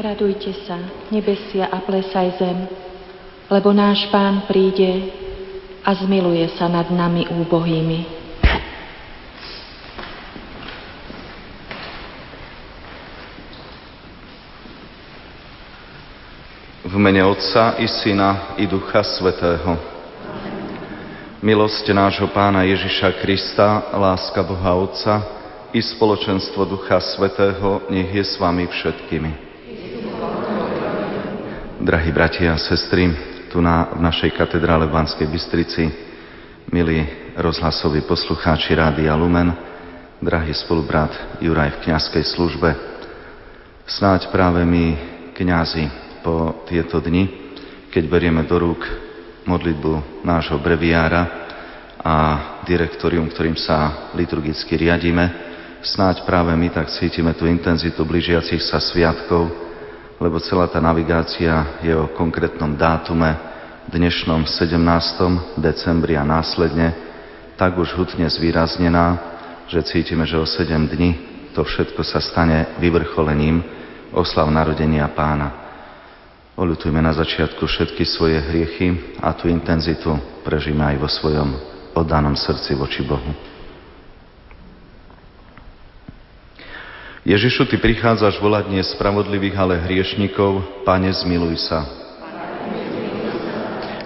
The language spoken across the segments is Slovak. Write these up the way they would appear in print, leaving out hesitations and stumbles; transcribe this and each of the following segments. Radujte sa, nebesia, a plesaj zem, lebo náš Pán príde a zmiluje sa nad nami úbohými. V mene Otca i Syna i Ducha Svätého. Milosť nášho Pána Ježiša Krista, láska Boha Otca i spoločenstvo Ducha Svätého nech je s vami všetkými. Drahí bratia a sestry, tu v našej katedrále v Banskej Bystrici, milí rozhlasoví poslucháči Rádia Lumen, drahý spolubrat Juraj v kňazskej službe, snáď práve my, kňazi, po tieto dni, keď berieme do rúk modlitbu nášho breviára a direktorium, ktorým sa liturgicky riadíme, snáď práve my tak cítime tú intenzitu blížiacich sa sviatkov, lebo celá tá navigácia je o konkrétnom dátume, dnešnom 17. decembri a následne, tak už hutne zvýraznená, že cítime, že o 7 dní to všetko sa stane vyvrcholením oslav narodenia Pána. Oľutujme na začiatku všetky svoje hriechy a tú intenzitu prežíme aj vo svojom oddanom srdci voči Bohu. Ježišu, Ty prichádzaš volať nie spravodlivých, ale hriešnikov, Pane, zmiluj sa.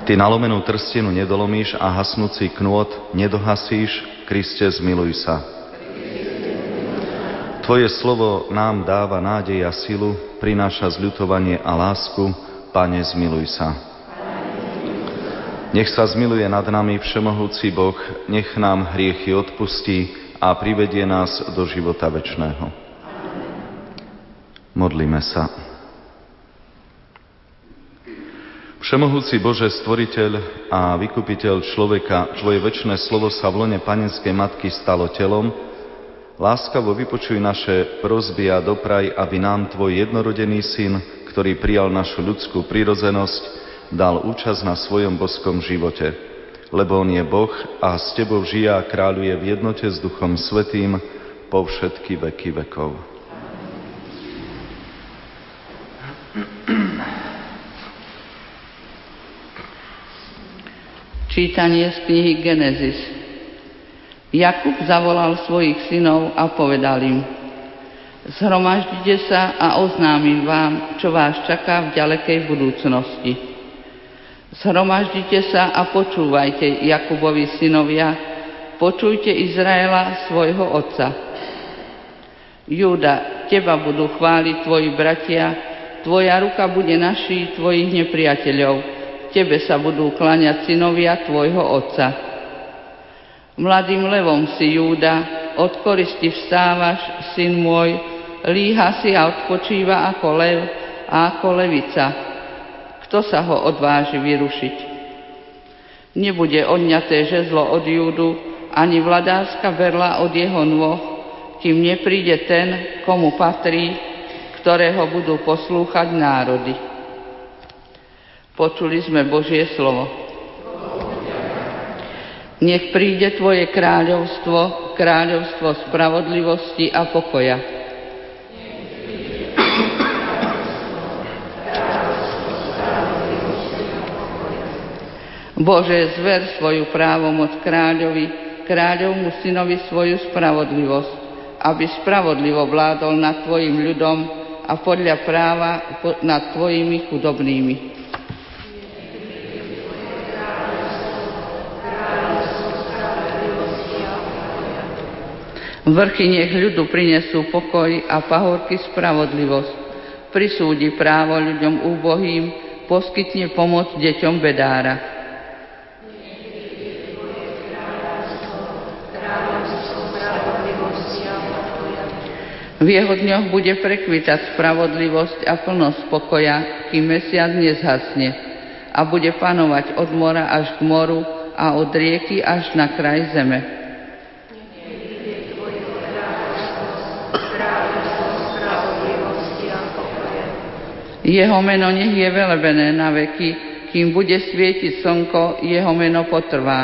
Ty nalomenú trstinu nedolomíš a hasnúci knôt nedohasíš, Kriste, zmiluj sa. Tvoje slovo nám dáva nádej a silu, prináša zľutovanie a lásku, Pane, zmiluj sa. Nech sa zmiluje nad nami všemohúci Boh, nech nám hriechy odpustí a privedie nás do života večného. Modlíme sa. Všemohúci Bože, stvoriteľ a vykupiteľ človeka, Tvoje večné slovo sa v lone panenskej matky stalo telom. Láskavo vypočuj naše prosby a dopraj, aby nám Tvoj jednorodený Syn, ktorý prijal našu ľudskú prirodzenosť, dal účasť na svojom boskom živote. Lebo On je Boh a s Tebou žije a kráľuje v jednote s Duchom Svätým po všetky veky vekov. Čítanie z knihy Genesis. Jakub zavolal svojich synov a povedal im: Zhromaždite sa a oznámim vám, čo vás čaká v ďalekej budúcnosti. Zhromaždite sa a počúvajte, Jakubovi synovia, počujte Izraela, svojho otca. Júda, teba budú chváliť tvoji bratia, tvoja ruka bude naší tvojich nepriateľov. Tebe sa budú kláňať synovia tvojho otca. Mladým levom si, Júda, od koristi vstávaš, syn môj, líha si a odpočíva ako lev a ako levica. Kto sa ho odváži vyrušiť? Nebude odňaté žezlo od Júdu, ani vladárska berla od jeho nôh, kým nepríde ten, komu patrí, ktorého budú poslúchať národy. Počuli sme Božie slovo. Nech príde Tvoje kráľovstvo, kráľovstvo spravodlivosti a pokoja. Bože, zver svoju právomoc kráľovi, kráľovmu synovi svoju spravodlivosť, aby spravodlivo vládol nad Tvojim ľudom a podľa práva nad Tvojimi chudobnými. Vrchy nech ľudu prinesú pokoj a pahorky spravodlivosť. Prisúdi právo ľuďom úbohým, poskytne pomoc deťom bedára. V jeho dňoch bude prekvitať spravodlivosť a plnosť pokoja, kým mesiac nezhasne, a bude panovať od mora až k moru a od rieky až na kraj zeme. Jeho meno nech je velebené na veky, kým bude svietiť slnko, jeho meno potrvá.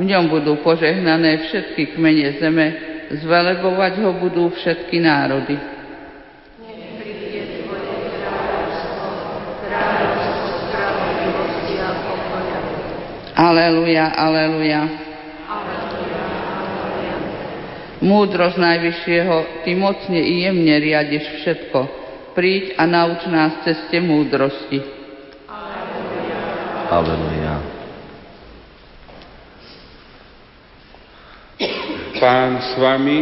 V ňom budú požehnané všetky kmene zeme, zvelebovať ho budú všetky národy. Nech príde Tvoje kráľovstvo, Aleluja, aleluja. Múdrosť Najvyššieho, ty mocne i jemne riadiš všetko. Príď a nauč nás ceste múdrosti. Aleluja, aleluja. Pán s vami.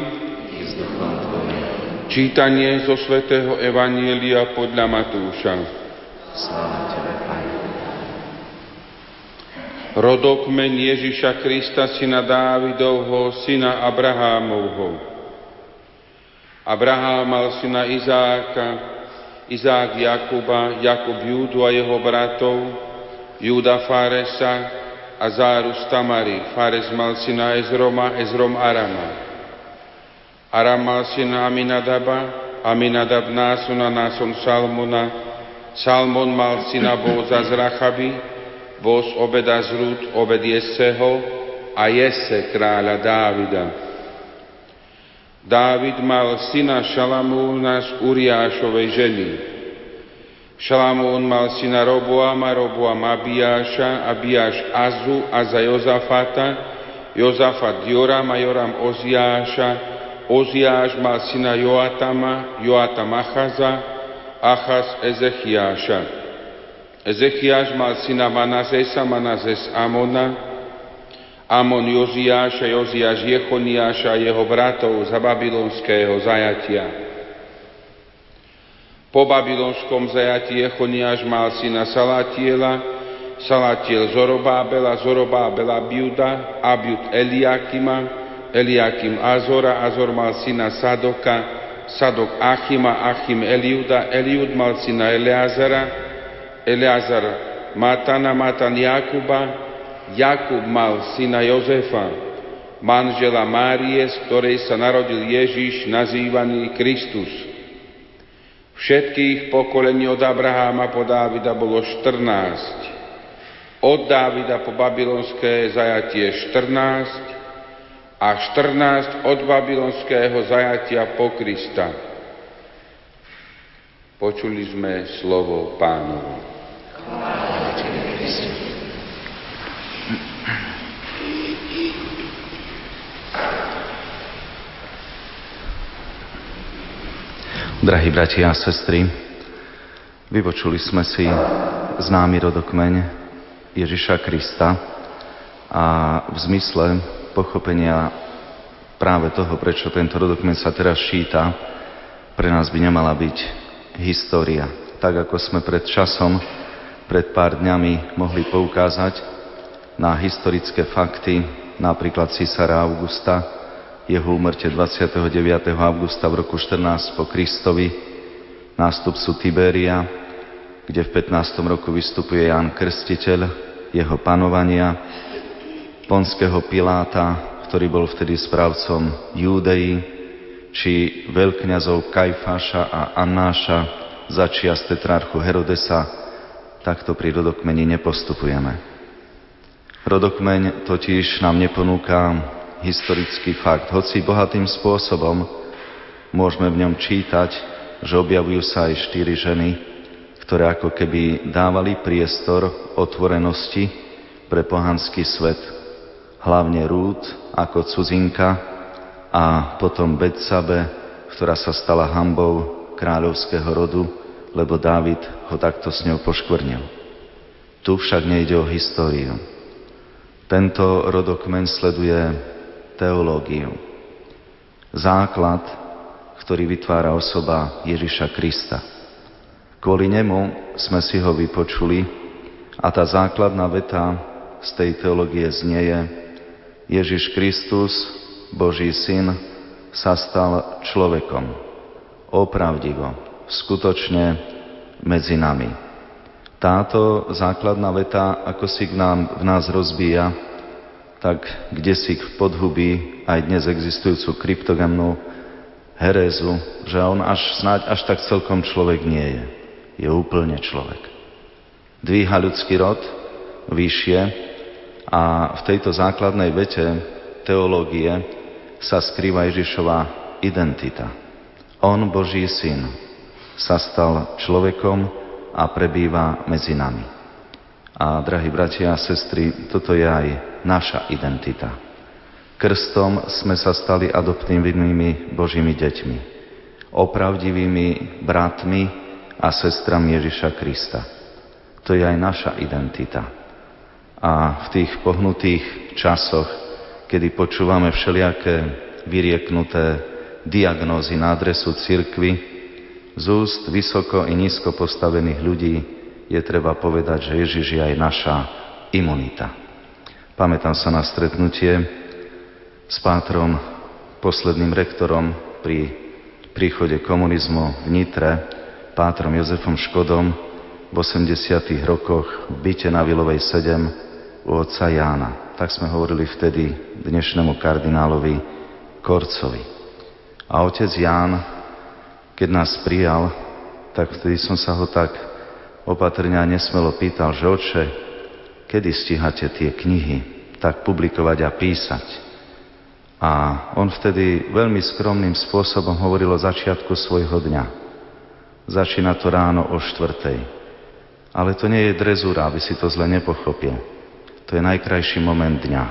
Čítanie zo svätého Evanjelia podľa Matúša. Sláva tebe, Pane. Rodokmen Ježiša Krista, syna Dávidovho, syna Abrahámovho. Abrahám mal syna Izáka, Izák Jakuba, Jakub Júdu a jeho bratov, Júda Fáresa a Záru z Tamary. Fáres mal syna Ezroma, Ezrom Arama. Aram mal syna Aminadaba, Aminadab Naasona, Naason Salmona, Salmon mal syna Bóza z Rachaby, Bóz Obeda z Rút, Obed Jesseho a Jesse kráľa Dávida. Dávid mal syna Šalamúna z Uriášovej ženy. Šalamún mal syna Roboama, Roboam Abiáša, Abiáš Azu, Aza Jozafata, Jozafat Joram a Joram Oziáša, Oziáš mal syna Joatama, Joatam Achaza, Achaz Ezechiáša. Ezechiáš mal syna Manazesa, Manazes Amona, Amon Joziáša, Joziáš Jechoniáša a jeho bratov za babylonského zajatia. Po babylonskom zajati Jechoniáš mal syna Salatiela, Salatiel Zorobábela, Zorobábela Abiuda, Abiud Eliakima, Eliakim Azora, Azor mal syna Sadoka, Sadok Achima, Achim Eliuda, Eliud mal syna Eleazara, Eleazar Matana, Matan Jakuba, Jakub mal syna Jozefa, manžela Márie, z ktorej sa narodil Ježiš, nazývaný Kristus. Všetkých pokolení od Abraháma po Dávida bolo 14, od Dávida po babylonské zajatie 14, a 14 od babylonského zajatia po Krista. Počuli sme slovo Pánovo. Drahí bratia a sestry, vypočuli sme si známy rodokmeň Ježiša Krista a v zmysle pochopenia práve toho, prečo tento rodokmeň sa teraz číta, pre nás by nemala byť história. Tak, ako sme pred časom, pred pár dňami mohli poukázať na historické fakty, napríklad císara Augusta, jeho úmrtie 29. augusta v roku 14 po Kristovi, nástupcu Tiberia, kde v 15. roku vystupuje Ján Krstiteľ, jeho panovania, Ponského Piláta, ktorý bol vtedy správcom Júdei, či veľkňazov Kajfáša a Annáša, začias tetrarchu Herodesa, takto pri rodokmeni nepostupujeme. Rodokmeň totiž nám neponúka historický fakt. Hoci bohatým spôsobom môžeme v ňom čítať, že objavujú sa aj 4 ženy, ktoré ako keby dávali priestor otvorenosti pre pohanský svet. Hlavne Rút ako cudzinka a potom Betsabe, ktorá sa stala hanbou kráľovského rodu, lebo Dávid ho takto s ňou poškvrnil. Tu však nejde o históriu. Tento rodokmeň sleduje teológiu. Základ, ktorý vytvára osoba Ježiša Krista. Kvôli nemu sme si ho vypočuli a tá základná veta z tej teológie znieje: Ježiš Kristus, Boží syn, sa stal človekom. Opravdivo, skutočne medzi nami. Táto základná veta, ako si v nás rozbíja, tak kdesi v podhubí aj dnes existujúcu kryptogamnú herézu, že on snáď až tak celkom človek nie je. Je úplne človek. Dvíha ľudský rod vyššie, a v tejto základnej vete teológie sa skrýva Ježišova identita. On, Boží syn, sa stal človekom a prebýva medzi nami. A drahí bratia a sestry, toto je aj naša identita. Krstom sme sa stali adoptívnymi Božími deťmi, opravdivými bratmi a sestrami Ježiša Krista. To je aj naša identita. A v tých pohnutých časoch, kedy počúvame všelijaké vyrieknuté diagnózy na adresu cirkvi, z úst vysoko i nízko postavených ľudí, je treba povedať, že Ježiš je aj naša imunita. Pamätám sa na stretnutie s pátrom, posledným rektorom pri príchode komunizmu v Nitre, pátrom Jozefom Škodom, v 80. rokoch v byte na Vilovej 7 u otca Jána. Tak sme hovorili vtedy dnešnému kardinálovi Korcovi. A otec Ján, keď nás prijal, tak vtedy som sa ho tak opatrne a nesmelo pýtal, že oče, kedy stíhate tie knihy tak publikovať a písať? A on vtedy veľmi skromným spôsobom hovoril o začiatku svojho dňa. Začína to ráno o 4:00. Ale to nie je drezúra, aby si to zle nepochopil. To je najkrajší moment dňa.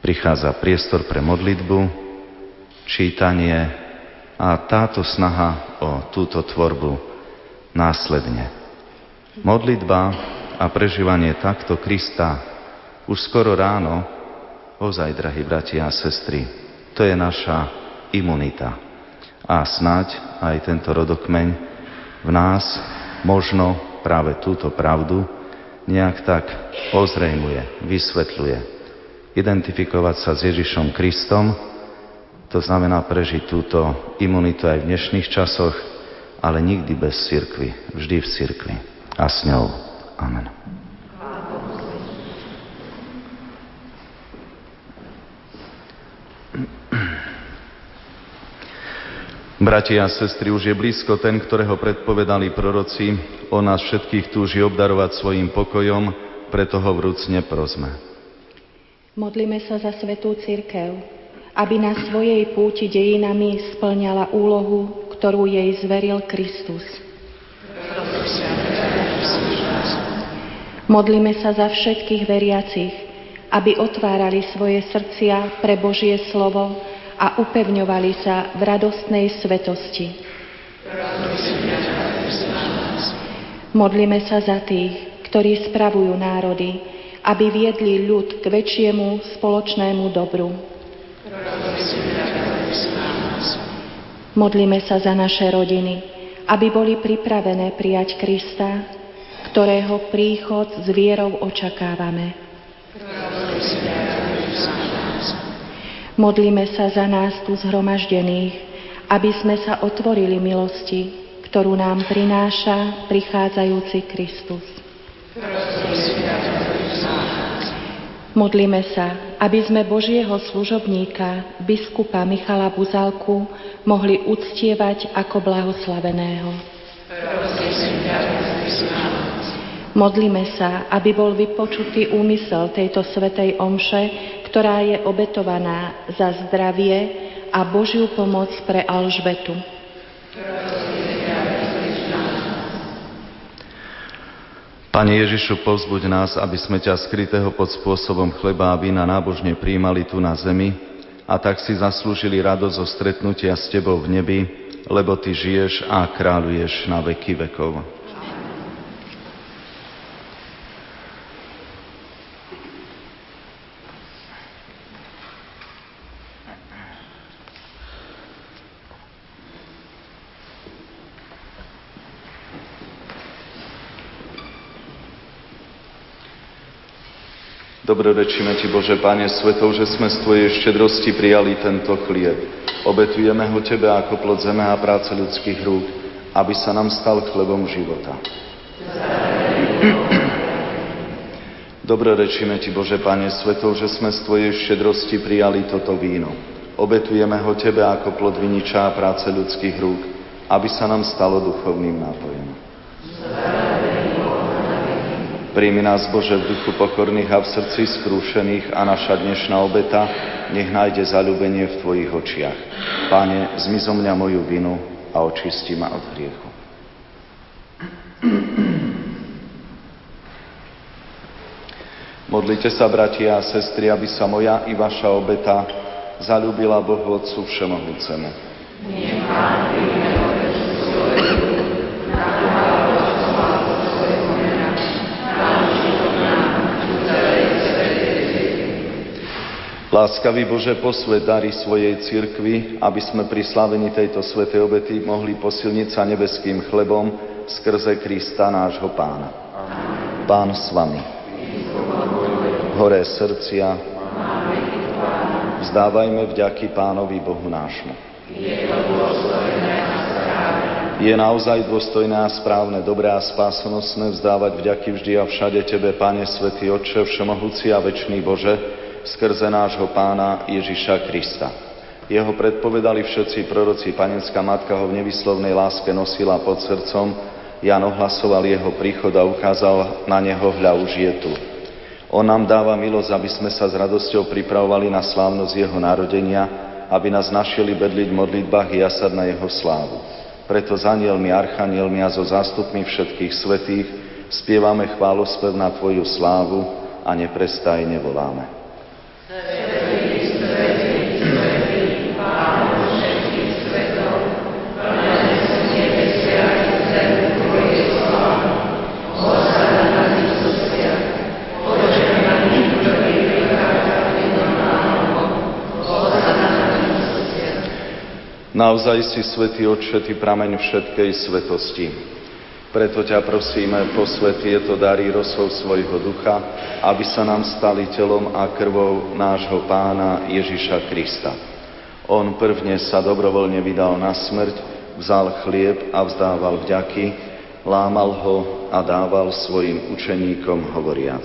Prichádza priestor pre modlitbu, čítanie, a táto snaha o túto tvorbu následne. Modlitba a prežívanie takto Krista už skoro ráno, ozaj, drahí bratia a sestry, to je naša imunita. A snáď aj tento rodokmeň v nás možno práve túto pravdu nejak tak ozrejmuje, vysvetľuje. Identifikovať sa s Ježišom Kristom, to znamená prežiť túto imunitu aj v dnešných časoch, ale nikdy bez cirkvi, vždy v cirkvi a s ňou. Amen. Bratia a sestry, už je blízko ten, ktorého predpovedali proroci, on nás všetkých túži obdarovať svojím pokojom, preto ho vrúcne prosme. Modlíme sa za svätú cirkev, aby na svojej púti dejinami splňala úlohu, ktorú jej zveril Kristus. Modlíme sa za všetkých veriacich, aby otvárali svoje srdcia pre Božie slovo a upevňovali sa v radostnej svetosti. Modlíme sa za tých, ktorí spravujú národy, aby viedli ľud k väčšiemu spoločnému dobru. Modlíme sa za naše rodiny, aby boli pripravené prijať Krista, ktorého príchod s vierou očakávame. Modlíme sa za nás tu zhromaždených, aby sme sa otvorili milosti, ktorú nám prináša prichádzajúci Kristus. Modlíme sa, aby sme Božieho služobníka, biskupa Michala Buzalku, mohli uctievať ako blahoslaveného. Modlíme sa, aby bol vypočutý úmysel tejto svätej omše, ktorá je obetovaná za zdravie a Božiu pomoc pre Alžbetu. Pane Ježišu, povzbuď nás, aby sme ťa skrytého pod spôsobom chleba a vína nábožne prijímali tu na zemi a tak si zaslúžili radosť zo stretnutia s tebou v nebi, lebo ty žiješ a kráľuješ na veky vekov. Dobrorečíme ti, Bože, Pane, svetou, že sme z tvojej štedrosti prijali tento chlieb. Obetujeme ho tebe ako plod zeme a práce ľudských rúk, aby sa nám stal chlebom života. Dobrorečíme ti, Bože, Pane, svetou, že sme z tvojej štedrosti prijali toto víno. Obetujeme ho tebe ako plod viniča a práce ľudských rúk, aby sa nám stalo duchovným nápojom. Príjmi nás, Bože, v duchu pokorných a v srdci skrúšených a naša dnešná obeta nech nájde zaľúbenie v tvojich očiach. Pane, zmiz zo mňa moju vinu a očisti ma od hriechu. Modlite sa, bratia a sestry, aby sa moja i vaša obeta zaľúbila Bohu Otcu Všemohúcemu. Láskavý Bože, posväť dary svojej cirkvi, aby sme pri slavení tejto svätej obety mohli posilniť sa nebeským chlebom skrze Krista nášho Pána. Amen. Pán s vami. Horé srdcia. Vzdávajme vďaky Pánovi Bohu nášmu. Je naozaj dôstojné a správne, dobré a spásonosné vzdávať vďaky vždy a všade Tebe, Pane, Svätý Otče, Všemohúci a Večný Bože, skrze nášho Pána Ježiša Krista. Jeho predpovedali všetci proroci, panenská matka ho v nevyslovnej láske nosila pod srdcom, Ján ohlasoval jeho príchod a ukázal na neho, hľa, už je tu. On nám dáva milosť, aby sme sa s radosťou pripravovali na slávnosť jeho narodenia, aby nás našili bedliť v modlitbách i jasať na jeho slávu. Preto s anjelmi, archanielmi a so zástupmi všetkých svätých spievame chválospev na Tvoju slávu a neprestajne voláme. Naozaj si, Svätý Otče, Ty prameň všetkej svetosti. Preto ťa prosíme, posväť tieto dary rosou svojho ducha, aby sa nám stali telom a krvou nášho Pána Ježiša Krista. On prvne sa dobrovoľne vydal na smrť, vzal chlieb a vzdával vďaky, lámal ho a dával svojim učeníkom hovoriac: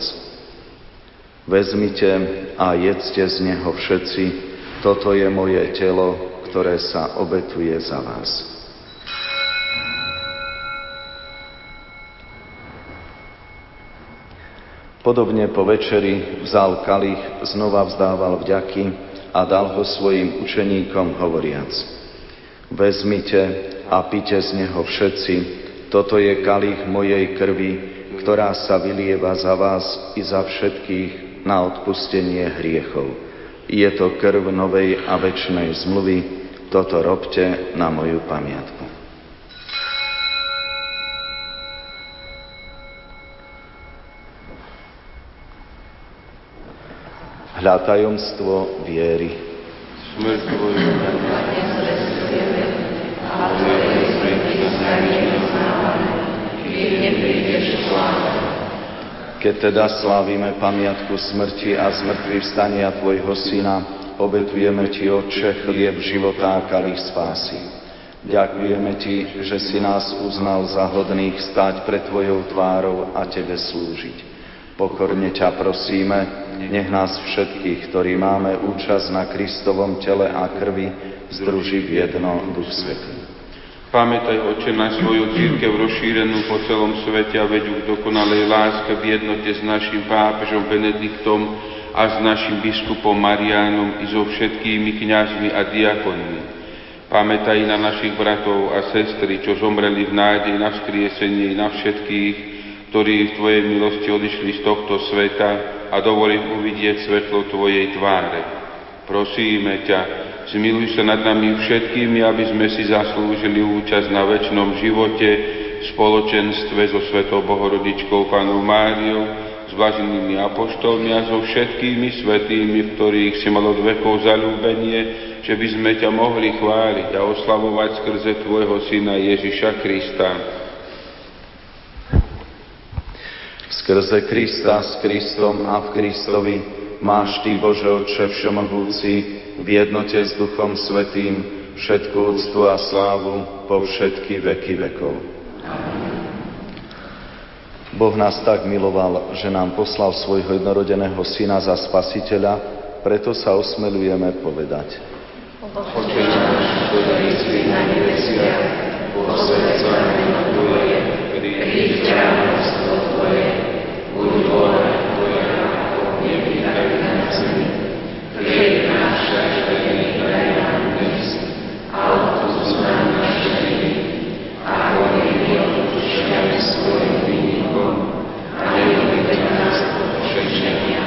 Vezmite a jedzte z neho všetci, toto je moje telo, ktoré sa obetuje za vás. Podobne po večeri vzal kalich, znova vzdával vďaky a dal ho svojim učeníkom hovoriac: Vezmite a pite z neho všetci, toto je kalich mojej krvi, ktorá sa vylieva za vás i za všetkých na odpustenie hriechov. Je to krv novej a večnej zmluvy, toto robte na moju pamiatku. Hľa, tajomstvo viery. Smrť Tvoju a Tvoje smrťnosti neuznávané, kým neprídeš sláva. Keď teda slávime pamiatku smrti a zmŕtvychvstania Tvojho Syna, obetujeme Ti, Otče, chlieb života a kalich spásy. Ďakujeme Ti, že si nás uznal za hodných stáť pred Tvojou tvárou a Tebe slúžiť. Pokorne ťa prosíme, nech nás všetkých, ktorí máme účasť na Kristovom tele a krvi, združí v jedno Duch Svätý. Pamätaj, Otče, na svoju cirkev rozšírenú po celom svete a veď ju k dokonalej láske v jednote s našim pápežom Benediktom a s našim biskupom Mariánom i so všetkými kňazmi a diakonmi. Pamätaj na našich bratov a sestry, čo zomreli v nádeji na vzkriesenie, na všetkých, ktorí v Tvojej milosti odišli z tohto sveta a dovolím uvidieť svetlo Tvojej tváre. Prosíme ťa, zmiluj sa nad nami všetkými, aby sme si zaslúžili účasť na večnom živote v spoločenstve so Svetou Bohorodičkou Pannou Máriou, s blaženými apoštolmi a so všetkými svätými, v ktorých si mal od vekov zaľúbenie, že by sme ťa mohli chváliť a oslavovať skrze Tvojho Syna Ježiša Krista. Skrze Krista, s Kristom a v Kristovi máš Ty, Bože Otče Všemohúci, v jednote s Duchom Svätým všetku úctu a slávu po všetky veky vekov. Amen. Boh nás tak miloval, že nám poslal svojho jednorodeného Syna za Spasiteľa, preto sa osmelujeme povedať: Otče náš, ktorý si na nebesiach, posväcené meno Tvoje, príď kráľovstvo Tvoje, buď vôľa Tvoja ako v nebi tak na zemi. Chlieb náš každodenný daj nám dnes a odpusť nám naše viny, ako my odpúšťame svojim vinníkom, a nedoveď nás do pokušenia,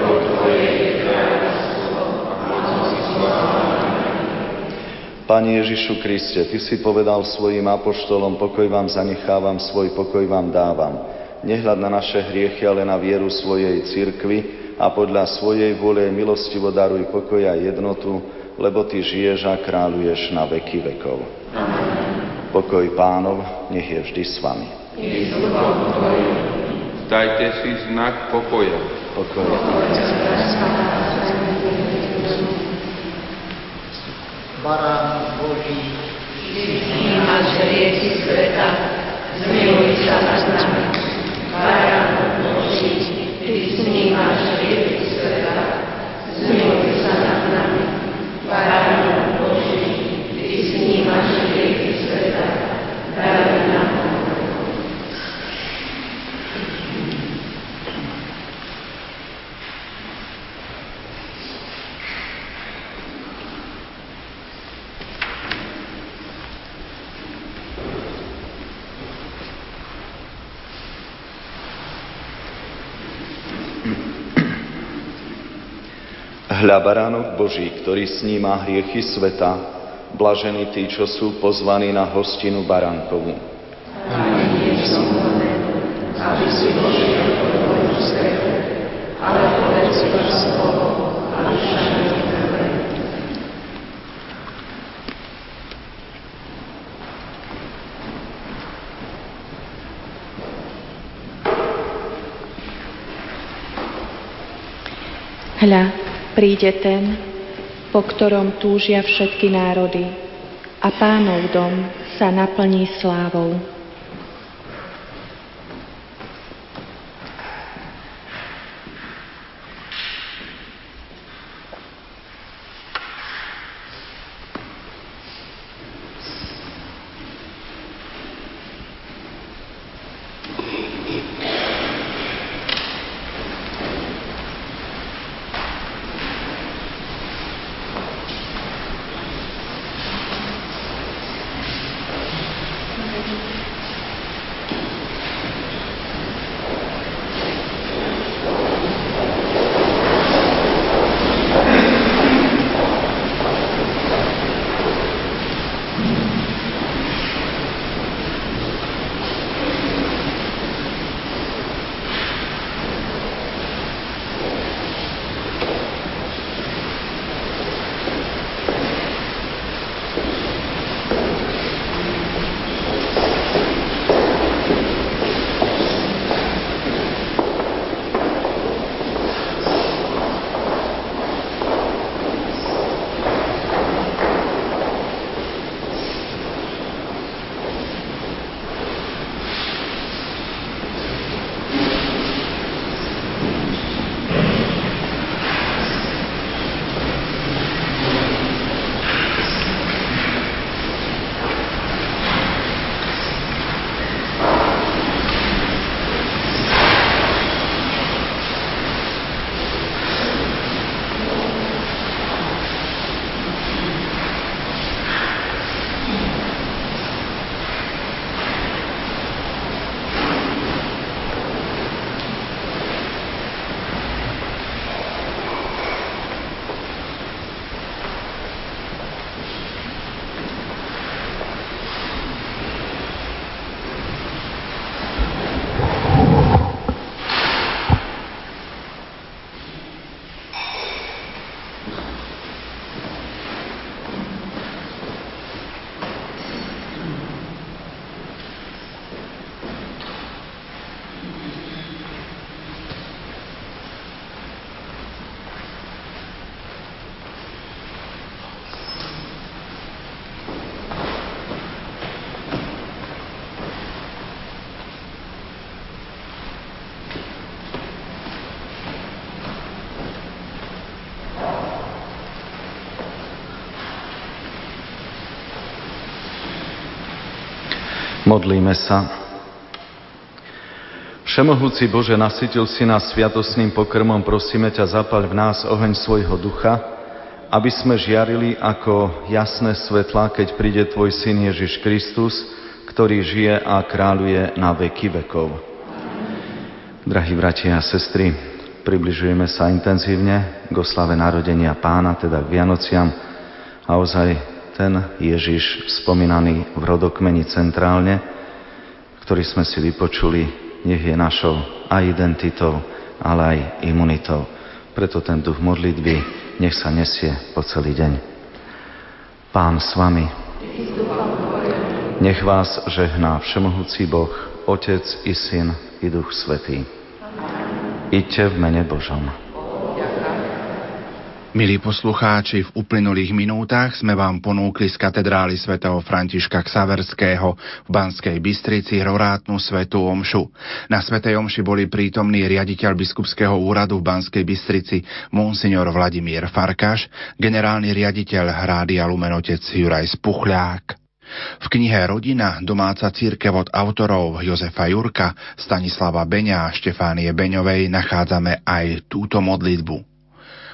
Pane Ježišu Kriste, Ty si povedal svojim apoštolom, pokoj vám zanechávam, svoj pokoj vám dávam. Nehľad na naše hriechy, ale na vieru svojej cirkvi a podľa svojej vôle milostivo daruj pokoj a jednotu, lebo Ty žiješ a kráľuješ na veky vekov. Amen. Pokoj Pánov, nech je vždy s vami. Dajte si znak pokoja. Pokoj Barán Boží, ty snímaš hriechy sveta, zmiluj sa nad nami. Barán Boží, ty snímaš hriechy sveta, zmiluj sa nad nami. Barán Boží, ty snímaš hriechy sveta, daruj nám pokoj. Hľa baránok Boží, ktorý sníma hriechy sveta, blažení tí, čo sú pozvaní na hostinu baránkovú. Hľa, príde ten, po ktorom túžia všetky národy, a Pánov dom sa naplní slávou. Modlíme sa. Všemohúci Bože, nasytil si nás sviatostným pokrmom, prosíme ťa, zapaľ v nás oheň svojho ducha, aby sme žiarili ako jasné svetlá, keď príde Tvoj Syn Ježiš Kristus, ktorý žije a kráľuje na veky vekov. Drahí bratia a sestry, približujeme sa intenzívne k oslave narodenia Pána, teda k Vianociam. A ozaj ten Ježiš, spomínaný v rodokmeni centrálne, ktorý sme si vypočuli, nech je našou aj identitou, ale aj imunitou. Preto ten duch modlitby nech sa nesie po celý deň. Pán s vami. Nech vás žehná všemohúci Boh, Otec i Syn i Duch Svätý. Iďte v mene Božom. Milí poslucháči, v uplynulých minútach sme vám ponúkli z katedrály svätého Františka Xaverského v Banskej Bystrici rorátnu svätú omšu. Na svätej omši boli prítomní riaditeľ biskupského úradu v Banskej Bystrici monsignor Vladimír Farkáš, generálny riaditeľ Rádia Lumen otec Juraj Spuchľák. V knihe Rodina, domáca cirkev od autorov Jozefa Jurka, Stanislava Beňa a Štefánie Beňovej nachádzame aj túto modlitbu.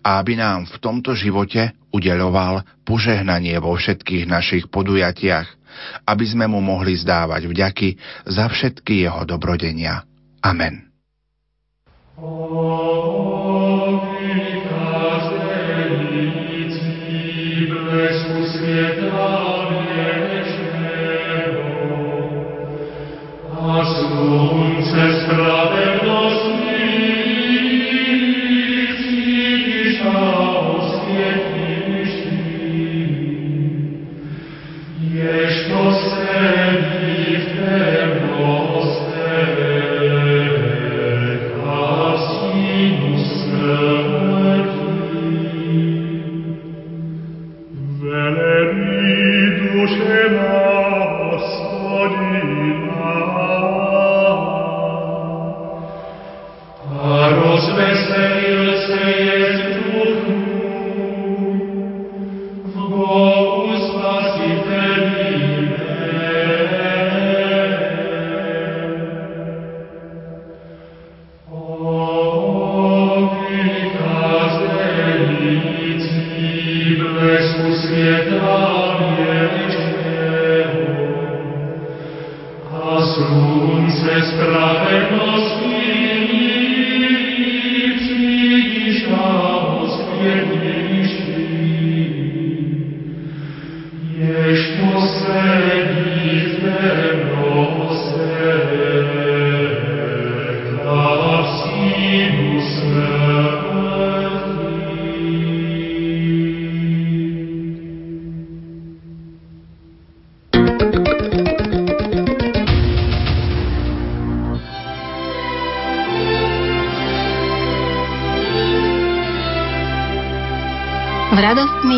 A aby nám v tomto živote udeľoval požehnanie vo všetkých našich podujatiach, aby sme mu mohli zdávať vďaky za všetky jeho dobrodenia. Amen.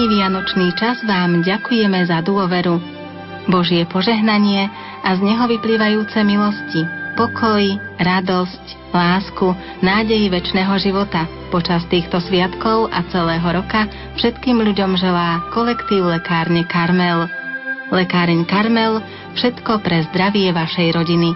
Vianočný čas vám ďakujeme za dôveru, Božie požehnanie a z neho vyplývajúce milosti, pokoj, radosť, lásku, nádej večného života. Počas týchto sviatkov a celého roka všetkým ľuďom želá kolektív Lekárne Karmel. Lekáreň Karmel, všetko pre zdravie vašej rodiny.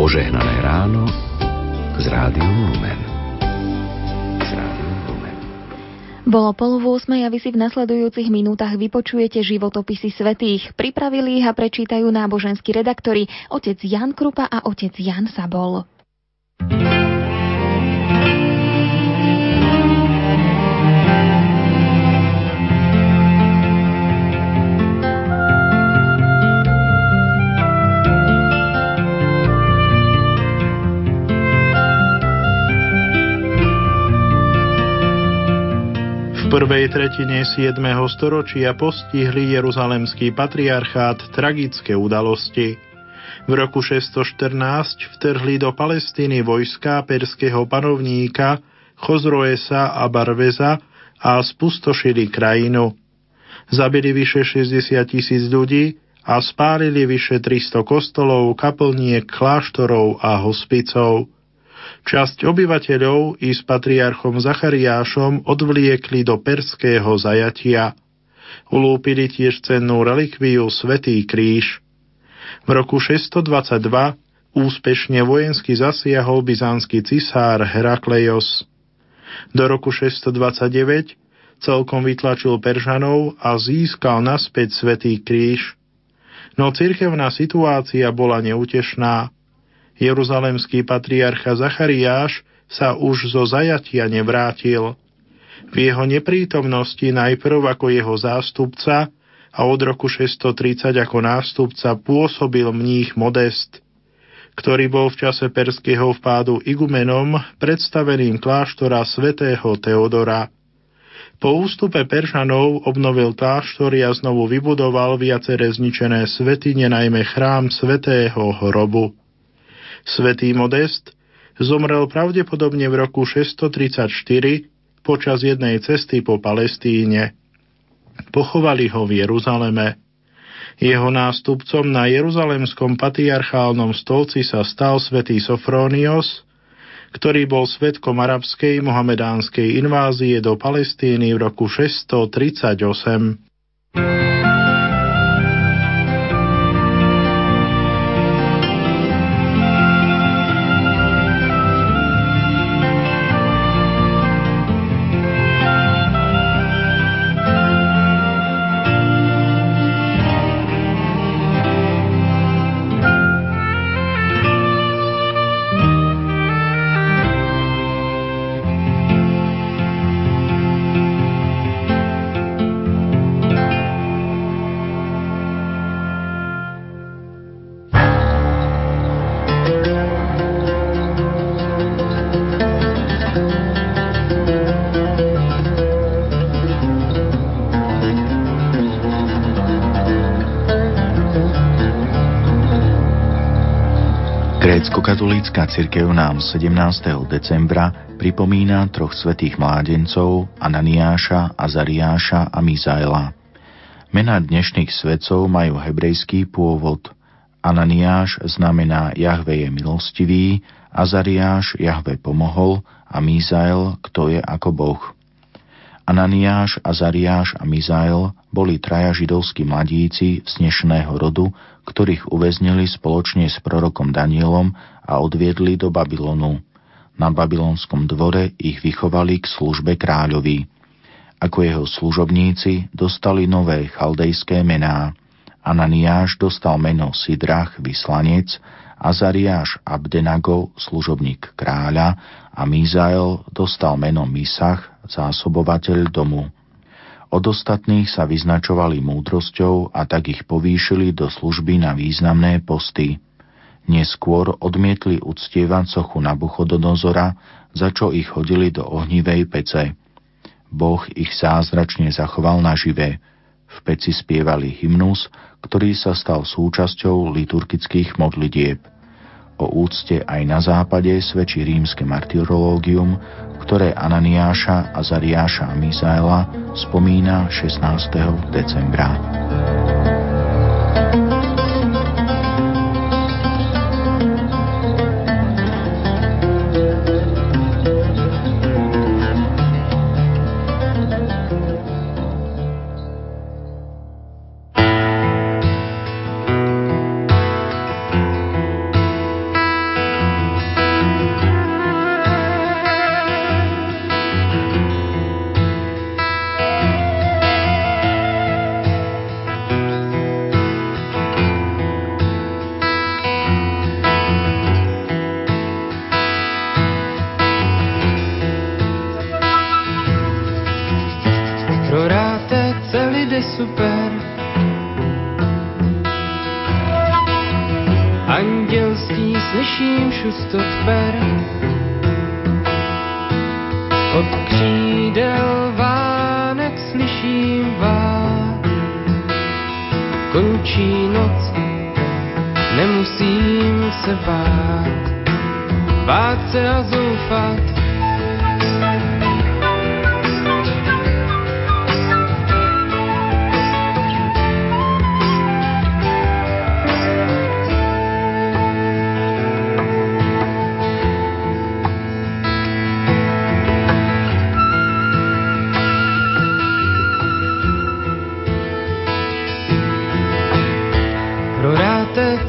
Požehnané ráno z Rádiom Lumen. Bolo 7:30 a vy si v nasledujúcich minútach vypočujete životopisy svätých. Pripravili ich a prečítajú náboženskí redaktori otec Ján Krupa a otec Ján Sabol. prvej tretine 7. storočia postihli jeruzalemský patriarchát tragické udalosti. V roku 614 vtrhli do Palestíny vojská perského panovníka Chosroesa a Barveza a spustošili krajinu. Zabili vyše 60 000 ľudí a spálili vyše 300 kostolov, kaplniek, kláštorov a hospicov. Časť obyvateľov i s patriarchom Zachariášom odvliekli do perského zajatia. Ulúpili tiež cennú relikviu Svätý kríž. V roku 622 úspešne vojensky zasiahol byzantský cisár Heraklejos. Do roku 629 celkom vytlačil Peržanov a získal naspäť Svätý kríž. No cirkevná situácia bola neútešná. Jeruzalemský patriarcha Zachariáš sa už zo zajatia nevrátil. V jeho neprítomnosti najprv ako jeho zástupca a od roku 630 ako nástupca pôsobil mních Modest, ktorý bol v čase perského vpádu igumenom, predstaveným kláštora svätého Teodora. Po ústupe Peržanov obnovil kláštor a znovu vybudoval viaceré zničené svätyne, najmä chrám svätého hrobu. Svätý Modest zomrel pravdepodobne v roku 634 počas jednej cesty po Palestíne. Pochovali ho v Jeruzaleme. Jeho nástupcom na jeruzalemskom patriarchálnom stolci sa stal svätý Sofrónios, ktorý bol svedkom arabskej mohamedánskej invázie do Palestíny v roku 638. Grécko-katolícka cirkev nám 17. decembra pripomína troch svätých mládencov, Ananiáša, Azariáša a Mizaela. Mená dnešných svätcov majú hebrejský pôvod. Ananiáš znamená Jahve je milostivý, Azariáš Jahve pomohol a Mizael kto je ako Boh. Ananiáš, Azariáš a Mizael boli traja židovskí mladíci z dnešného rodu, ktorých uväznili spoločne s prorokom Danielom a odviedli do Babylonu. Na babylonskom dvore ich vychovali k službe kráľovi. Ako jeho služobníci dostali nové chaldejské mená. Ananiáš dostal meno Sidrach, vyslanec, Azariáš Abdenago, služobník kráľa, a Mizael dostal meno Misach, zásobovateľ domu. Od ostatných sa vyznačovali múdrosťou a tak ich povýšili do služby na významné posty. Neskôr odmietli uctievať sochu Nabuchodonozora, za čo ich hodili do ohnivej pece. Boh ich zázračne zachoval nažive. V peci spievali hymnus, ktorý sa stal súčasťou liturgických modlitieb. O úcte aj na západe svedčí rímske martyrológium, ktoré Ananiáša, Azariáša a Mizaela spomína 16. decembra. Od křídel vás se bát se a zoufat.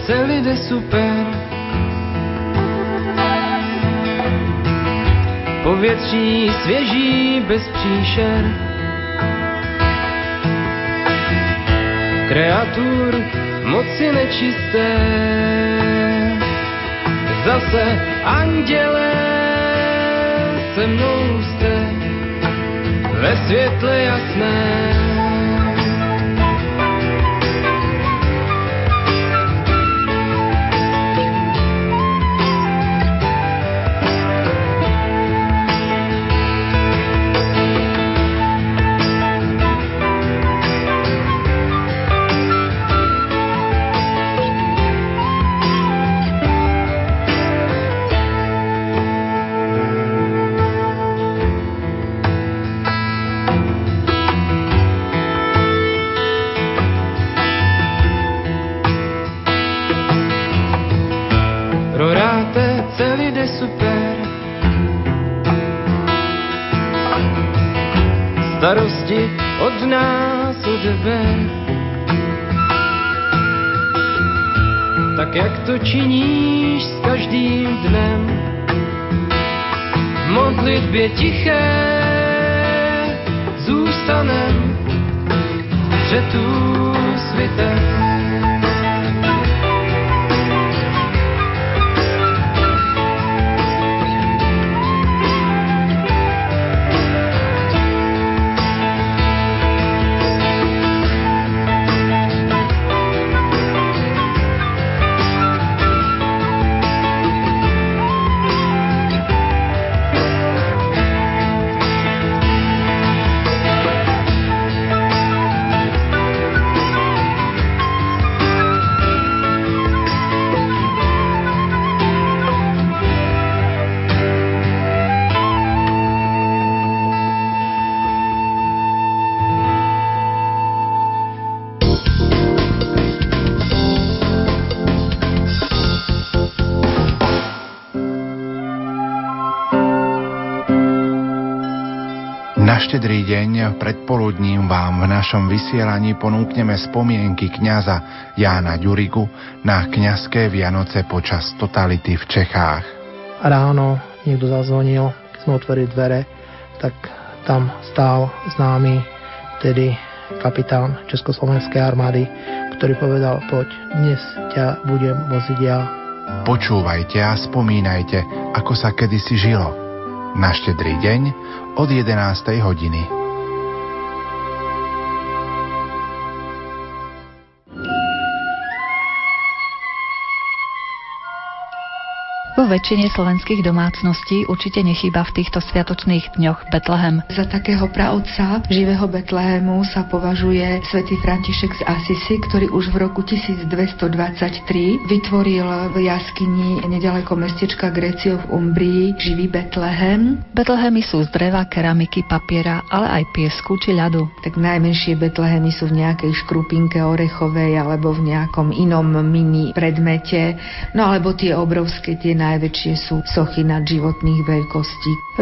Celý je super. Povětří svěží bez příšer. Kreatur moci nečisté. Zase andělé se mnou jste ve světle jasné. Starosti od nás odeber, tak jak to činíš s každým dnem, v modlitbě tiché zůstanem před tvým světem. Štedrý deň predpoludním vám v našom vysielaní ponúkneme spomienky kňaza Jána Ďurigu na kňazské Vianoce počas totality v Čechách. Ráno niekto zazvonil, keď sme otvorili dvere, tak tam stál známy tedy kapitán Československej armády, ktorý povedal: poď, dnes ťa budem voziť ja. Počúvajte a spomínajte, ako sa kedysi žilo. Na štedrý deň od 11. hodiny. Vo väčšine slovenských domácností určite nechýba v týchto sviatočných dňoch Betlehem. Za takého praotca živého Betlehemu sa považuje svätý František z Asisi, ktorý už v roku 1223 vytvoril v jaskyni nedaleko mestečka Grécio v Umbrii živý Betlehem. Betlehemy sú z dreva, keramiky, papiera, ale aj piesku či ľadu. Tak najmenšie Betlehemy sú v nejakej škrupinke orechovej alebo v nejakom inom mini predmete, no alebo tie obrovské, tie najväčšie sú sochy nadživotných veľkostí.